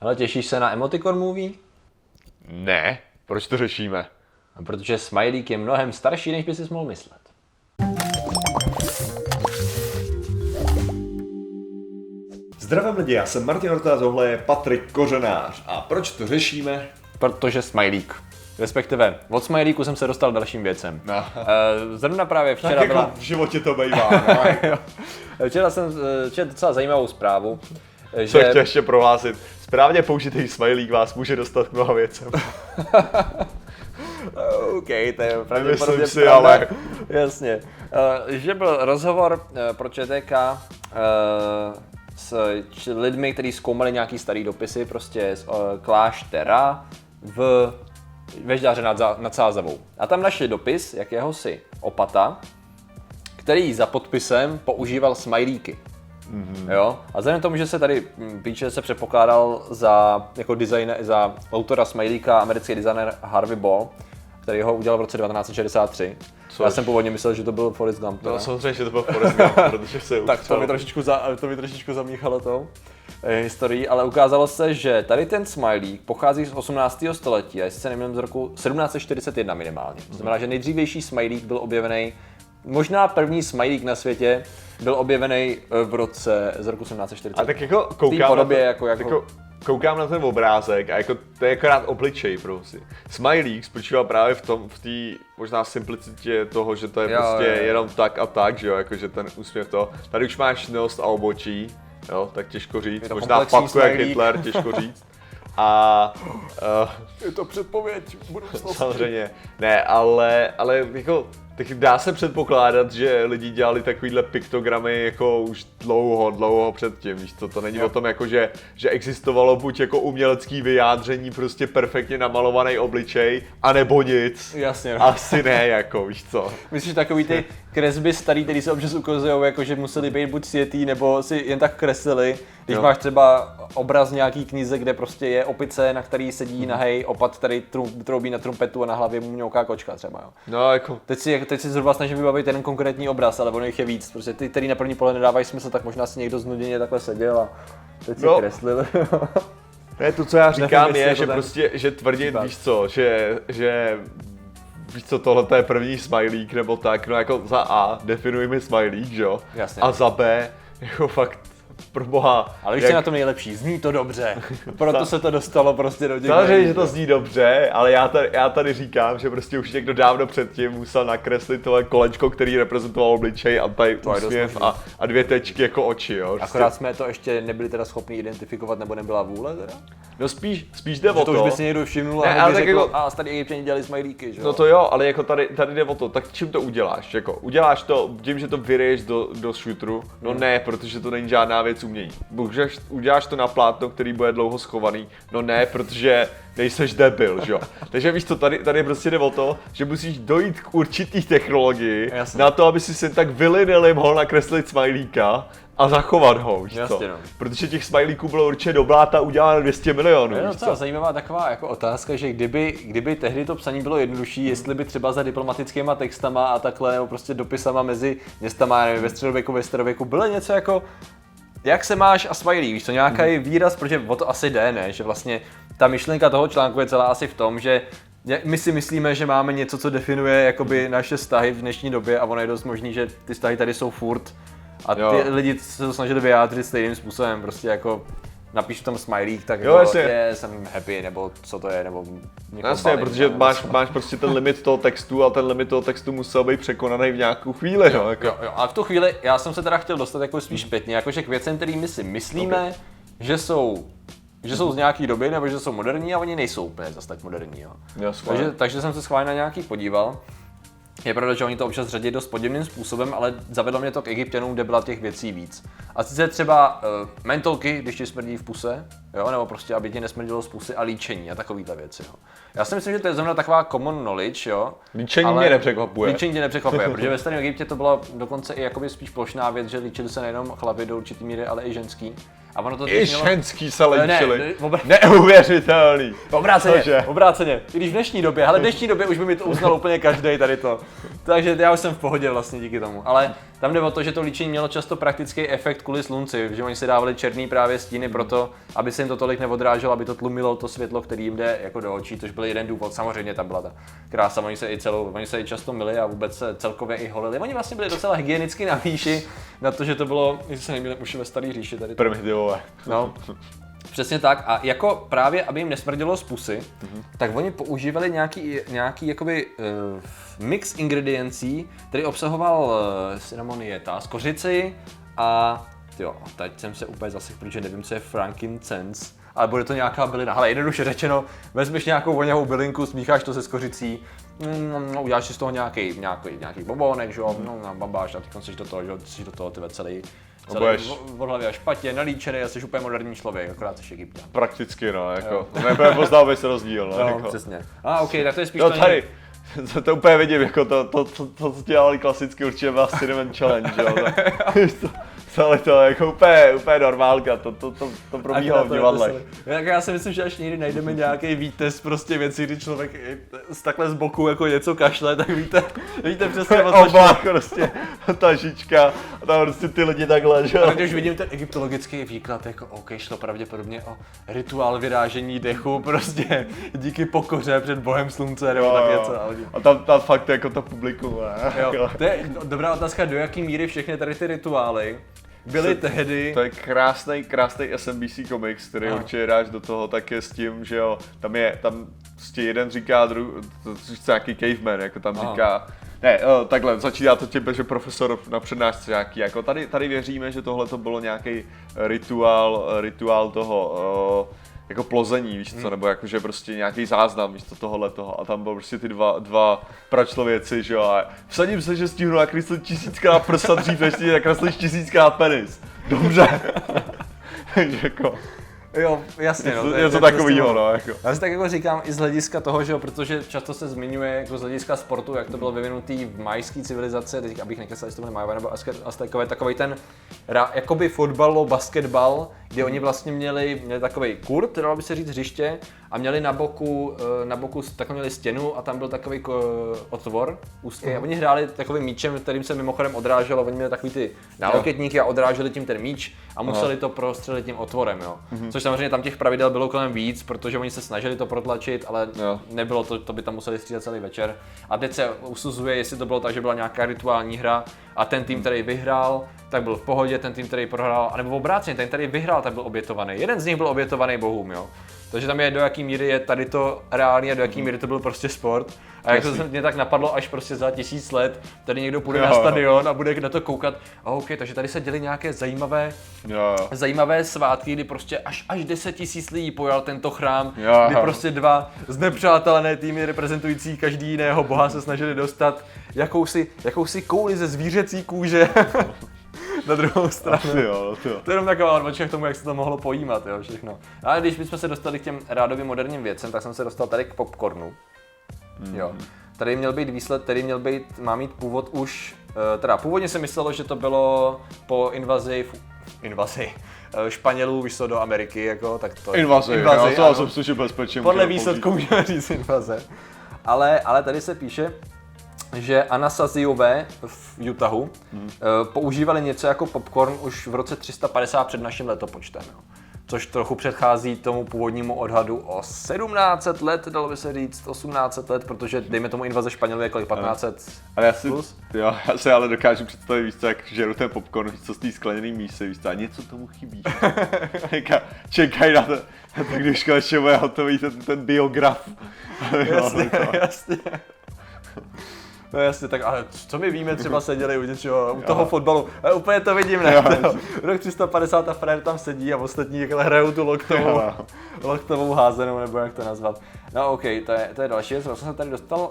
Ale těšíš se na Emoticon Movie? Ne, proč to řešíme? A protože Smilík je mnohem starší, než by si mohl myslet. Zdravím lidi, já jsem Martin Horta, tohle je Patrik Kořenář. A proč to řešíme? Protože Smilík. Respektive, od Smilíku jsem se dostal dalším věcem. No. Zrovna právě včera tak jako byla... v životě to bývá. No. Včera jsem četl docela zajímavou zprávu. Co chtěl ještě prohlásit? Správně použitý Smilík vás může dostat k mnoha věcem. OK, to je pravděpodobně. Myslím si, ale... Jasně. Že byl rozhovor pro ČTK s lidmi, kteří zkoumali nějaký starý dopisy prostě z kláštera v Veždáře nad Sázavou. A tam našli dopis jakéhosi opata, který za podpisem používal smajlíky. Mm-hmm. Jo? A vzhledem tomu, že se tady píše, se přepokládal za autora smajlíka americký designer Harvey Ball, který ho udělal v roce 1963. Což? Já jsem původně myslel, že to byl Forrest Gump. No samozřejmě, že to byl Forrest Gump, protože se učil. Tak to mi trošičku zamíchalo tou historii, ale ukázalo se, že tady ten smajlík pochází z 18. století a jestli se nemýlím z roku 1741 minimálně. To znamená, že nejdřívější smajlík byl objevený, možná první smajlík na světě, byl objevený z roku 1740. A tak jako koukám na ten obrázek a jako to je akorát obličej prostě. Smiley spočívá právě v té možná simplicitě toho, že to je jenom tak a tak, že jo, jakože ten úsměv to. Tady už máš nos a obočí, jo, tak těžko říct, možná papku jak Hitler, těžko říct. A je to předpověď budoucnosti. Samozřejmě. Ne, ale jako tak dá se předpokládat, že lidi dělali takovýhle piktogramy jako už dlouho předtím, víš co? To není o tom jako, že existovalo buď jako umělecký vyjádření, prostě perfektně namalovaný obličej, anebo nic. Jasně. Asi ne, jako, víš co. Myslíš, že takový ty kresby starý, který se občas ukazujou, jako že museli být buď světý, nebo si jen tak kreslili, když máš třeba obraz nějaký knize, kde prostě je opice, na který sedí nahej opat, který troubí na trumpetu a na hlavě mu mňouká kočka třeba, jo. No, jako. Teď si zhruba snažím vybavit jeden konkrétní obraz, ale ono jich je víc, protože ty, který na první pohled nedávají smysl, tak možná si někdo znuděně takhle seděl a teď si kreslil. Ne, to, co já říkám, je, že prostě, že tvrdit, víš co, že víš co, tohle je první smajlík nebo tak, no jako za A, definujeme smajlík, že jo? Jasně. A za B, jako fakt, proboha. Ale ještě na tom nejlepší, zní to dobře, proto se to dostalo prostě do těch. Samozřejmě, že to zní dobře, ale já tady říkám, že prostě už někdo dávno předtím musel nakreslit tohle kolečko, který reprezentoval obličej a tady úsměv a dvě tečky jako oči, jo. Prostě. Akorát jsme to ještě nebyli teda schopni identifikovat, nebo nebyla vůle teda? No spíš jde o to. To už by si někdo všimnul ne, a řekl, jako, a tady Egypťani dělali smajlíky, že jo? No to jo, ale jako tady jde o to, tak čím to uděláš? Jako, uděláš to tím, že to vyryješ do šutru? No ne, protože to není žádná věc umění. Uděláš to na plátno, který bude dlouho schovaný? No ne, protože nejseš debil, že jo? Takže víš co, tady prostě jde o to, že musíš dojít k určitý technologii na to, aby si se tak vylinili mohl nakreslit smajlíka a zachovat ho, víš co? No. Protože těch smajlíků bylo určitě do bláta uděláno 200 milionů, no, víš co? Zajímavá taková jako otázka, že kdyby tehdy to psaní bylo jednodušší, jestli by třeba za diplomatickýma textama a takhle, nebo prostě dopisama mezi městama, nevím, ve středověku, bylo něco jako jak se máš a smajlík, víš co, nějaký výraz, protože o to asi jde, ne? Že vlastně ta myšlenka toho článku je celá asi v tom, že my si myslíme, že máme něco, co definuje jakoby naše vztahy v dnešní době a ono je dost možný, že ty vztahy tady jsou furt a ty lidi se to snažili vyjádřit stejným způsobem, prostě jako napíš v tom smajlík, tak jo, jako, jsem happy, nebo co to je, nebo někoho jasně, balím, protože máš prostě ten limit toho textu a ten limit toho textu musel být překonaný v nějakou chvíli, no. Jako. Jo, a v tu chvíli, já jsem se teda chtěl dostat jako spíš zpětně, jakože k věcem, který my si myslíme, že jsou z nějaký doby, nebo že jsou moderní a oni nejsou úplně zase tak moderní, jo. Takže jsem se schválně na nějaký podíval. Je pravda, že oni to občas řadí dost podivným způsobem, ale zavedlo mě to k Egypťanům, kde byla těch věcí víc. A sice třeba mentolky, když ti smrdí v puse, jo, nebo prostě, aby ti nesmrdilo z pusy a líčení a takovýhle věci, jo. Já si myslím, že to je zrovna taková common knowledge, jo. Líčení mě nepřekvapuje. Protože ve starém Egyptě to byla dokonce i jakoby spíš plošná věc, že líčili se nejenom chlapy do určitý míry, ale i ženský. A ono to i ženský se líčili. Neuvěřitelný. Obráceně. I když v dnešní době, ale v dnešní době už by mi to uznal úplně každý tady to. Takže já už jsem v pohodě vlastně díky tomu, ale Tam jde o to, že to líčení mělo často praktický efekt kvůli slunci, že oni si dávali černý právě stíny proto, aby se jim to tolik neodráželo, aby to tlumilo to světlo, který jim jde jako do očí, což byl jeden důvod. Samozřejmě tam byla ta krása, oni se i často myli a vůbec se celkově i holili. Oni vlastně byli docela hygienicky na výši, na to, že to bylo, jestli se nejmílím, už ve starý říši tady. Primitivové. No. Přesně tak, a jako právě, aby jim nesmrdilo z pusy, tak oni používali nějaký jakoby mix ingrediencí, který obsahoval cinnamonieta z kořici a jo, teď jsem se úplně zasek, protože nevím, co je frankincense, ale bude to nějaká bylina. Hele, jednoduše řečeno, vezmeš nějakou voňavou bylinku, smícháš to se s kořicí, uděláš si z toho nějaký bobonek, že jo, babáš a teď jsi do toho celý od hlavy a špatě, nalíčený a jsi úplně moderní člověk, akorát jsi Egypťan. Prakticky no, jako, nebude poznávej se rozdíl. No, jako. Přesně. A okej, tak to je spíš no, tady, to úplně vidím, jako to co dělali klasicky určitě byla Cinnamon Challenge, jo. Ale to je jako úplně normálka, to probíhalo v divadlech. Já si myslím, že až někdy najdeme nějaký výtest prostě věcí, kdy člověk z takhle z boku jako něco kašle, tak víte přesně o oblák prostě, ta žička, a tam prostě ty lidi takhle, že jo. A když vidím ten egyptologický výklad, jako OK, šlo pravděpodobně o rituál vyrážení dechu, prostě díky pokoře před bohem slunce nebo tak něco. A tam fakt jako to publikum, jo, to je dobrá otázka, do jaký míry všechny tady ty rituály byly tehdy. To je krásný SMBC komiks, který určitě dáš do toho také s tím, že jo, tam jeden říká to nějaký caveman, jako tam říká, ne, takhle, začíná to tím, že profesor na přednášce nějaký, jako tady věříme, že tohle to bylo nějaký rituál toho, jako plození, víš co, nebo jakože prostě nějaký záznam, víš co, tohohle toho, a tam byl prostě ty dva pračlověci, že jo, a vsadím se, že stihnu nakreslit 1000krát prsa dřív, než ti nakreslíš 1000krát penis. Dobře. Takže jako... Jo, jasně, no. Je to takovýho, no, jako. Já si tak jako říkám i z hlediska toho, že jo, protože často se zmiňuje jako z hlediska sportu, jak to bylo vyvinutý v majské civilizaci, teď abych nekesal, jestli to byly Mayové nebo Aztékové, takovej ten jakoby fotbal, basketbal, kde oni vlastně měli takovej kurt, dalo by se říct hřiště, a měli na boku takhle měli stěnu a tam byl takový otvor úzký a oni hráli takovým míčem, kterým se mimochodem odráželo, oni měli takový ty náloketníky a odráželi tím ten míč a museli to prostřelit tím otvorem, jo. Což samozřejmě tam těch pravidel bylo kolem víc, protože oni se snažili to protlačit, ale nebylo to by tam museli střídat celý večer. A teď se usuzuje, jestli to bylo tak, že byla nějaká rituální hra a ten tým, který vyhrál, tak byl v pohodě, ten tým, který prohrál, anebo obráceně, ten, který vyhrál, tak byl obětovaný. Jeden z nich byl obětovaný bohům, jo. Takže tam je, do jaký míry je tady to reálně a do jaký míry to byl prostě sport. A jak to mě tak napadlo, až prostě za 1000 let tady někdo půjde na stadion a bude na to koukat. A OK, takže tady se děly nějaké zajímavé svátky, kdy prostě až 10 000 lidí pojal tento chrám, kdy prostě dva znepřátelené týmy reprezentující každý jiného boha se snažili dostat jakousi kouli ze zvířecí kůže. Na druhou stranu. Jo. To je jenom taková odbočka k tomu, jak se to mohlo pojímat, jo, všechno. Ale když bychom se dostali k těm rádově moderním věcem, tak jsem se dostal tady k popcornu. Jo. Tady měl být výsled, má mít původ už, teda původně se myslelo, že to bylo po invazi Španělů, víš co, do Ameriky, jako, tak to je. Invazi, já jsem slyšel bezpečně. Podle výsledku můžeme říct invaze. Ale tady se píše, že Anasazové v Utahu používali něco jako popcorn už v roce 350 před naším letopočtem, jo. Což trochu předchází tomu původnímu odhadu o 1700 let, dalo by se říct 1800 let, protože dejme tomu invaze Španělů je kolik 1500 plus. Já se ale dokážu představit, víš co, jak žeru ten popcorn, víš co, z té skleněné mísy, víš co, a něco tomu chybí. Čekají na to, tak když konečně bude hotový ten biograf. Jasně. No jasně, tak ale co my víme, třeba seděli u něčeho, u toho fotbalu, ale úplně to vidím, ne? Rok 350 a frér tam sedí a ostatní hrajou tu loktovou házenou, nebo jak to nazvat. No okej, to je další věc, vlastně jsem tady dostal,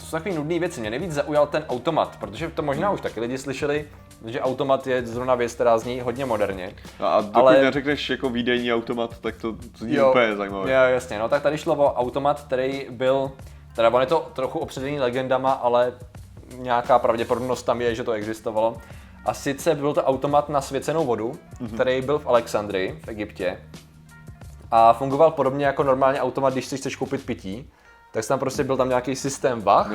to jsou takový nudný věci, mě nejvíc zaujal ten automat, protože to možná už taky lidi slyšeli, že automat je zrovna věc, která zní hodně moderně. No a dokud neřekneš jako výdejní automat, tak to zní úplně zajímavé. Jo, jasně, no tak tady šlo o automat, který byl teda on je to trochu obsazený legendama, ale nějaká pravděpodobnost tam je, že to existovalo. A sice byl to automat na svěcenou vodu, který byl v Alexandrii, v Egyptě. A fungoval podobně jako normálně automat, když si chceš koupit pití. Tak tam prostě byl nějaký systém vah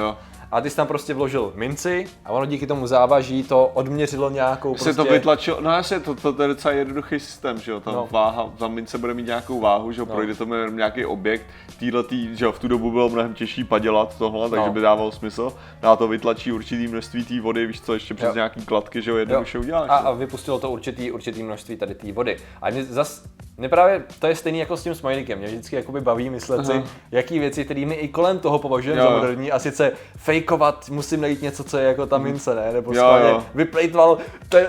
a ty jsi tam prostě vložil minci a ono díky tomu závaží to odměřilo nějakou prostě... Se to vytlačilo, no jasně, to je docela jednoduchý systém, že jo, tam váha, tam mince bude mít nějakou váhu, že jo, projde tam jenom nějaký objekt, týhletý, že jo, v tu dobu bylo mnohem těžší padělat tohle, takže by dávalo smysl, a to vytlačí určitý množství té vody, víš co, ještě přes nějaký kladky, že jo, jednoduše uděláš. A vypustilo to určitý množství tady té vody. A zas neprávě to je stejný jako s tím smajlíkem. Mě vždycky jakoby baví myslet si, jaký věci, které my i kolem toho považujeme za moderní, a sice fejkovat, musím najít něco, co je jako ta mince, ne? Nebo schválně vyplejtval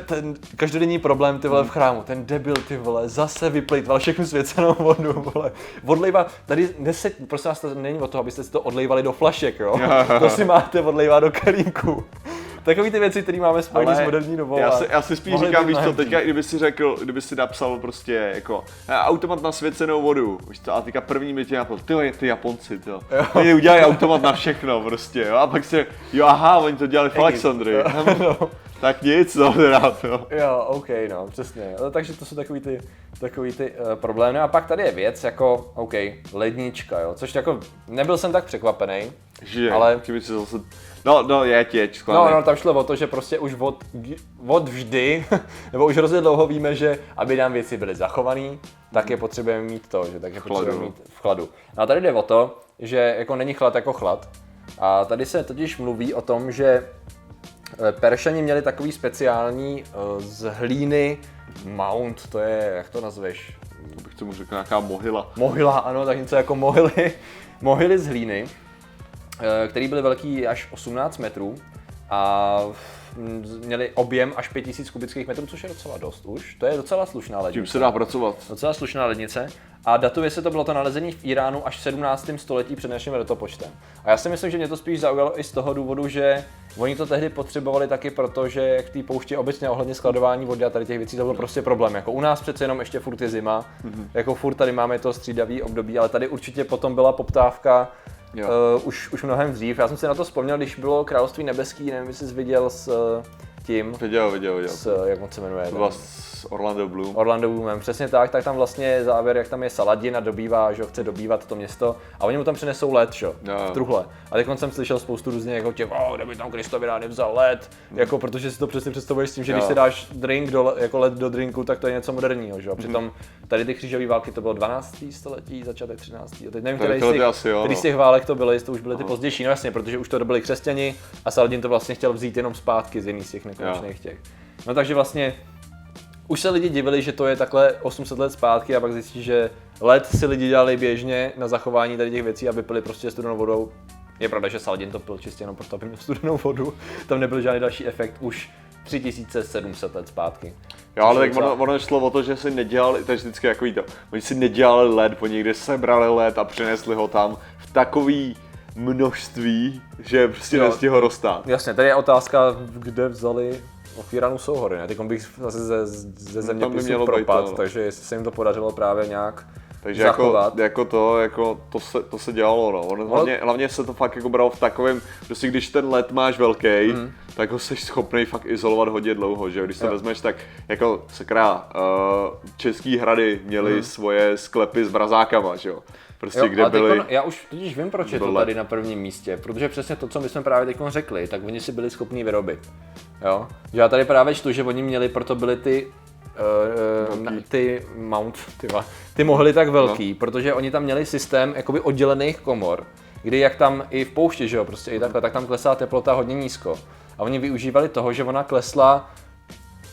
ten každodenní problém, ty vole, v chrámu, ten debil, ty vole, zase vyplejtval všechnu svěcenou vodu, vole. Odlejvá, tady prosím vás, to není o to, abyste si to odlejvali do flašek, jo? To si máte odlejvat do kelínků. Takový ty věci, které máme spojené s moderní dobou. Já si spíš říkám, víš co, teďka, kdyby si napsal prostě jako automat na svěcenou vodu, víš co, a teďka první mi tě napsal, ty Japonci, to. Oni udělají automat na všechno prostě, jo, a pak si oni to dělali v Alexandrii. No. Tak nic, no, jo, OK, no, přesně. No, takže to jsou takový ty problémy. A pak tady je věc jako, OK, lednička, jo, což jako, nebyl jsem tak překvapený, že, ale... No, tam šlo o to, že prostě už od vždy, nebo už hrozně dlouho víme, že aby nám věci byly zachované, tak je potřebujeme mít v chladu. No a tady jde o to, že jako není chlad jako chlad. A tady se totiž mluví o tom, že Peršani měli takový speciální z hlíny mount, to je, jak to nazveš? To bych tomu řekl, nějaká mohyla. Mohyla, ano, tak něco jako mohyly z hlíny, který byly velký až 18 metrů a měli objem až 5000 kubických metrů, což je docela dost už. To je docela slušná lednice. Tím se dá pracovat. Docela slušná lednice. A datuje se to, bylo to nalezení v Iránu až v 17. století před naším letopočtem. A já si myslím, že mě to spíš zaujalo i z toho důvodu, že oni to tehdy potřebovali taky, protože v té poušti obecně ohledně skladování vody a tady těch věcí to byl prostě problém. Jako u nás přece jenom ještě furt je zima, jako furt tady máme to střídavý období, ale tady určitě potom byla poptávka. Už mnohem dřív. Já jsem si na to vzpomněl, když bylo Království nebeský, nevím, jestli jsi viděl s tím. Viděl. Jak on se jmenuje? S Orlando Bloom. Orlando Bloomem, přesně tak. Tak tam vlastně závěr, jak tam je Saladin a dobývá, že chce dobývat to město. A oni mu tam přinesou led, že? V truhle. A teď jsem slyšel spoustu různě jako těch, kde by tam Kristovi rád nevzal led. Jako, protože si to přesně představuješ s tím, že když si dáš drink jako led do drinku, tak to je něco moderního, že? Přitom tady ty křížové války to bylo 12. století, začátek 13. A teď nevím, který z těch válek to bylo, jestli to už byly ty pozdější. No jasně, protože už to byli křesťani a Saladin to vlastně chtěl vzít jenom zpátky z jiných z těch nekonečných těch. No takže vlastně už se lidi divili, že to je takhle 800 let zpátky a pak zjistí, že led si lidi dělali běžně na zachování tady těch věcí, aby pili prostě studenou vodou. Je pravda, že Saladin to pil čistě jenom proto, aby měl studenou vodu. Tam nebyl žádný další efekt už 3700 let zpátky. Jo, ale tak ono šlo o to, že si nedělali, to je vždycky takový to, oni si nedělali led, po někde sebrali led a přinesli ho tam v takový množství, že prostě nestihl roztát. Jasně, tady je otázka, kde vzali. V Iránu jsou hory, ne? Teď bych zase ze zeměpisu propad, takže jestli se jim to podařilo právě nějak zachovat. Takže to se dělalo, no. Hlavně se to fakt jako bralo v takovém, prostě když ten led máš velký, tak ho jsi schopný fakt izolovat hodně dlouho, že? Když to vezmeš, tak jako sakra, český hrady měly svoje sklepy s mrazákama, že jo? Prostě kde byli... Já už totiž vím, proč je to tady na prvním místě, protože přesně to, co my jsme právě teď řekli, tak oni si byli schopní vyrobit. Jo? Já tady právě čtu, že oni měli, proto byly ty mohyly tak velký, protože oni tam měli systém jakoby oddělených komor, kdy jak tam i v poušti, že jo, prostě i takhle, tak tam klesá teplota hodně nízko. A oni využívali toho, že ona klesla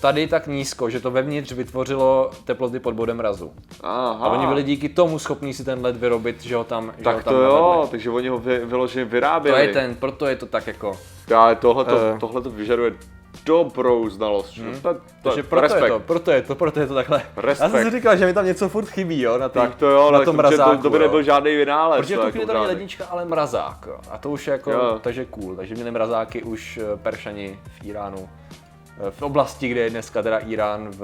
tady tak nízko, že to vevnitř vytvořilo teploty pod bodem mrazu. A oni byli díky tomu schopní si ten led vyrobit, že ho tam tak to navedli. Takže oni ho vyloženě vyráběli. Proto je to tak jako... Ale tohle to vyžaduje dobrou znalost. Takže proto je to takhle. Respekt. Já jsem si říkal, že mi tam něco furt chybí, jo, na tom mrazáku. To by nebyl žádný vynález. Protože to chvíli to není lednička, ale mrazák. A to už je jako, takže cool. Takže měli mrazáky už Peršani v Iránu v oblasti, kde je dneska teda Írán v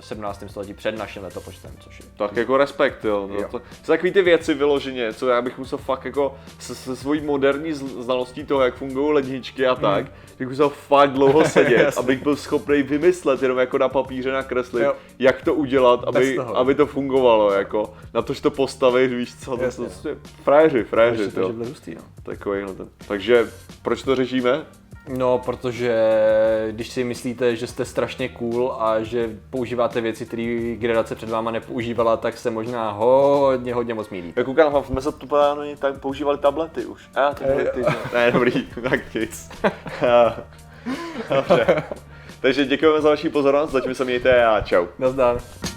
17. století před naším letopočtem, což je... Tak jako respekt, jo. To jsou takový ty věci vyloženě, co já bych musel fakt jako se svojí moderní znalostí toho, jak fungují ledničky a tak, bych musel fakt dlouho sedět, abych byl schopný vymyslet jenom jako na papíře nakreslit, jak to udělat, aby to fungovalo, jako na to, že to postavit, víš co, to jsou frajeři, to. Takovýhle ten. Takže proč to řešíme? No, protože když si myslíte, že jste strašně cool a že používáte věci, které generace před váma nepoužívala, tak se možná hodně moc mýlí. Já koukám, v mese tu pánu tak používali tablety už. Ne, dobrý, tak nic. Dobře. Takže děkujeme za vaši pozornost, zatím se mějte a čau. Nazdar.